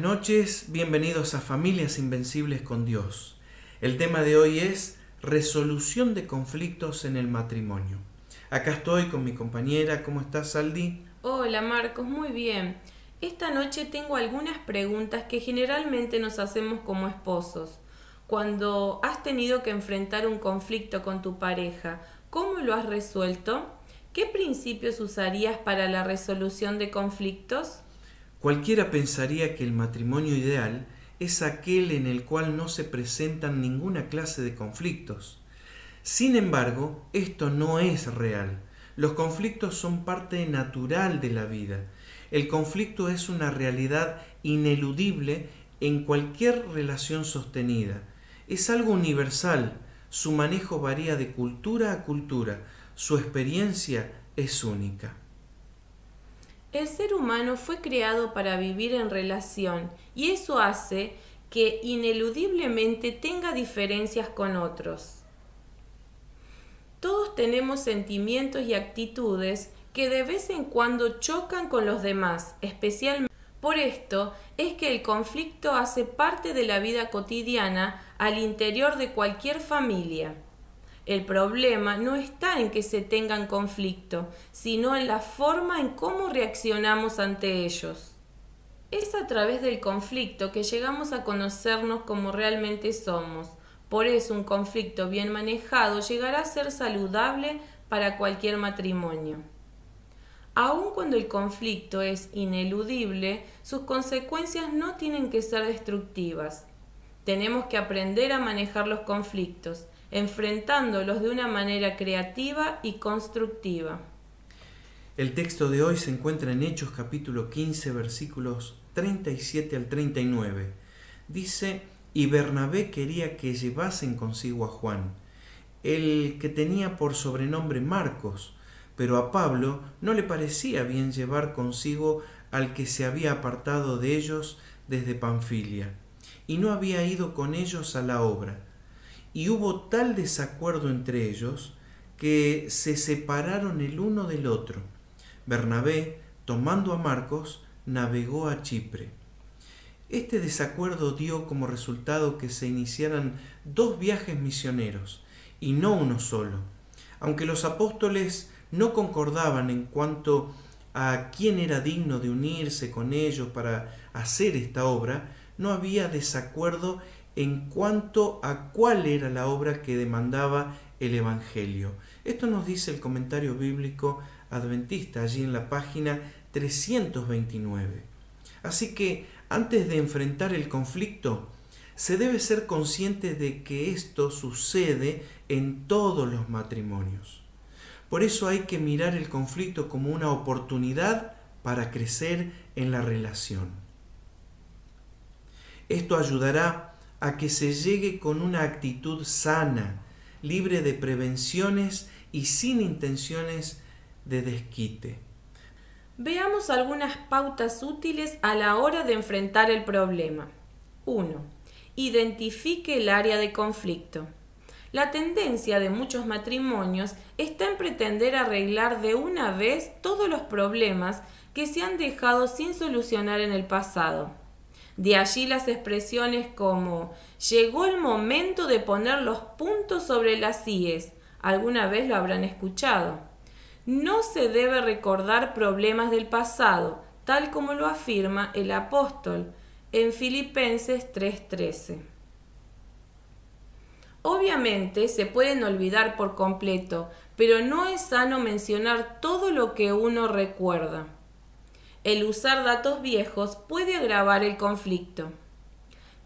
Buenas noches, bienvenidos a Familias Invencibles con Dios. El tema de hoy es resolución de conflictos en el matrimonio. Acá estoy con mi compañera. ¿Cómo estás, Aldi? Hola, Marcos, muy bien. Esta noche tengo algunas preguntas que generalmente nos hacemos como esposos. Cuando has tenido que enfrentar un conflicto con tu pareja, ¿cómo lo has resuelto? ¿Qué principios usarías para la resolución de conflictos? Cualquiera pensaría que el matrimonio ideal es aquel en el cual no se presentan ninguna clase de conflictos. Sin embargo, esto no es real. Los conflictos son parte natural de la vida. El conflicto es una realidad ineludible en cualquier relación sostenida. Es algo universal. Su manejo varía de cultura a cultura. Su experiencia es única. El ser humano fue creado para vivir en relación y eso hace que ineludiblemente tenga diferencias con otros. Todos tenemos sentimientos y actitudes que de vez en cuando chocan con los demás, especialmente. Por esto es que el conflicto hace parte de la vida cotidiana al interior de cualquier familia. El problema no está en que se tengan conflicto, sino en la forma en cómo reaccionamos ante ellos. Es a través del conflicto que llegamos a conocernos como realmente somos. Por eso un conflicto bien manejado llegará a ser saludable para cualquier matrimonio. Aun cuando el conflicto es ineludible, sus consecuencias no tienen que ser destructivas. Tenemos que aprender a manejar los conflictos, enfrentándolos de una manera creativa y constructiva. El texto de hoy se encuentra en Hechos capítulo 15, versículos 37 al 39. Dice: y Bernabé quería que llevasen consigo a Juan, el que tenía por sobrenombre Marcos, pero a Pablo no le parecía bien llevar consigo al que se había apartado de ellos desde Panfilia, y no había ido con ellos a la obra. Y hubo tal desacuerdo entre ellos que se separaron el uno del otro. Bernabé, tomando a Marcos, navegó a Chipre. Este desacuerdo dio como resultado que se iniciaran dos viajes misioneros, y no uno solo. Aunque los apóstoles no concordaban en cuanto a quién era digno de unirse con ellos para hacer esta obra, no había desacuerdo en cuanto a cuál era la obra que demandaba el Evangelio. Esto nos dice el comentario bíblico adventista, allí en la página 329. Así que, antes de enfrentar el conflicto, se debe ser consciente de que esto sucede en todos los matrimonios. Por eso hay que mirar el conflicto como una oportunidad para crecer en la relación. Esto ayudará a que se llegue con una actitud sana, libre de prevenciones y sin intenciones de desquite. Veamos algunas pautas útiles a la hora de enfrentar el problema. 1. Identifique el área de conflicto. La tendencia de muchos matrimonios está en pretender arreglar de una vez todos los problemas que se han dejado sin solucionar en el pasado. De allí las expresiones como «llegó el momento de poner los puntos sobre las íes», alguna vez lo habrán escuchado. No se debe recordar problemas del pasado, tal como lo afirma el apóstol en Filipenses 3:13. Obviamente se pueden olvidar por completo, pero no es sano mencionar todo lo que uno recuerda. El usar datos viejos puede agravar el conflicto.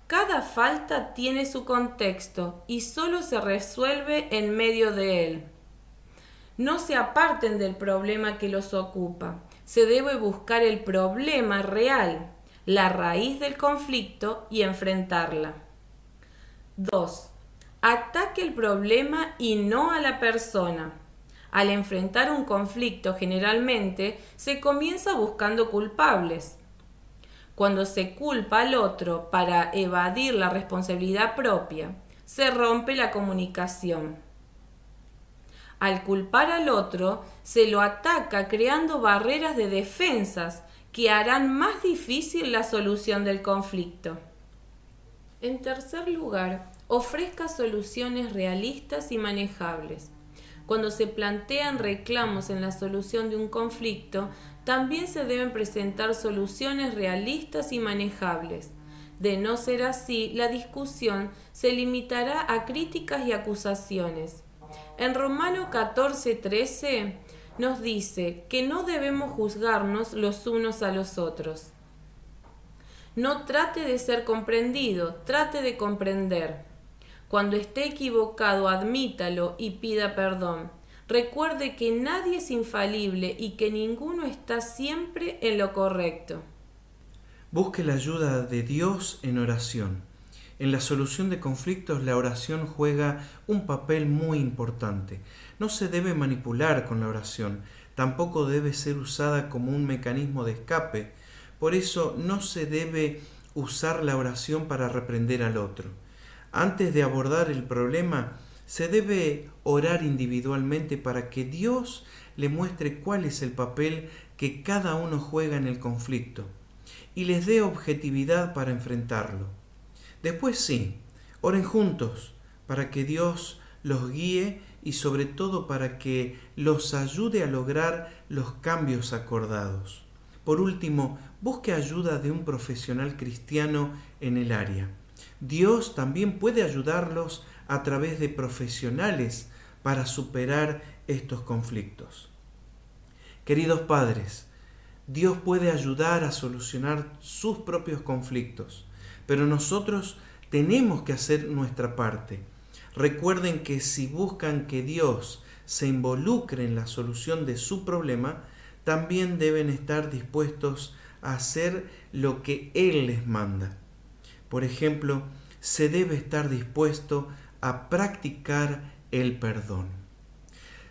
Cada falta tiene su contexto y solo se resuelve en medio de él. No se aparten del problema que los ocupa. Se debe buscar el problema real, la raíz del conflicto, y enfrentarla. 2. Ataque el problema y no a la persona. Al enfrentar un conflicto, generalmente se comienza buscando culpables. Cuando se culpa al otro para evadir la responsabilidad propia, se rompe la comunicación. Al culpar al otro, se lo ataca creando barreras de defensas que harán más difícil la solución del conflicto. En tercer lugar, ofrezca soluciones realistas y manejables. Cuando se plantean reclamos en la solución de un conflicto, también se deben presentar soluciones realistas y manejables. De no ser así, la discusión se limitará a críticas y acusaciones. En Romanos 14:13 nos dice que no debemos juzgarnos los unos a los otros. No trate de ser comprendido, trate de comprender. Cuando esté equivocado, admítalo y pida perdón. Recuerde que nadie es infalible y que ninguno está siempre en lo correcto. Busque la ayuda de Dios en oración. En la solución de conflictos, la oración juega un papel muy importante. No se debe manipular con la oración, tampoco debe ser usada como un mecanismo de escape. Por eso no se debe usar la oración para reprender al otro. Antes de abordar el problema, se debe orar individualmente para que Dios le muestre cuál es el papel que cada uno juega en el conflicto y les dé objetividad para enfrentarlo. Después sí, oren juntos para que Dios los guíe y sobre todo para que los ayude a lograr los cambios acordados. Por último, busque ayuda de un profesional cristiano en el área. Dios también puede ayudarlos a través de profesionales para superar estos conflictos. Queridos padres, Dios puede ayudar a solucionar sus propios conflictos, pero nosotros tenemos que hacer nuestra parte. Recuerden que si buscan que Dios se involucre en la solución de su problema, también deben estar dispuestos a hacer lo que Él les manda. Por ejemplo, se debe estar dispuesto a practicar el perdón.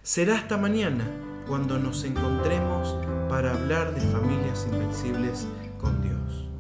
Será hasta mañana cuando nos encontremos para hablar de familias invencibles con Dios.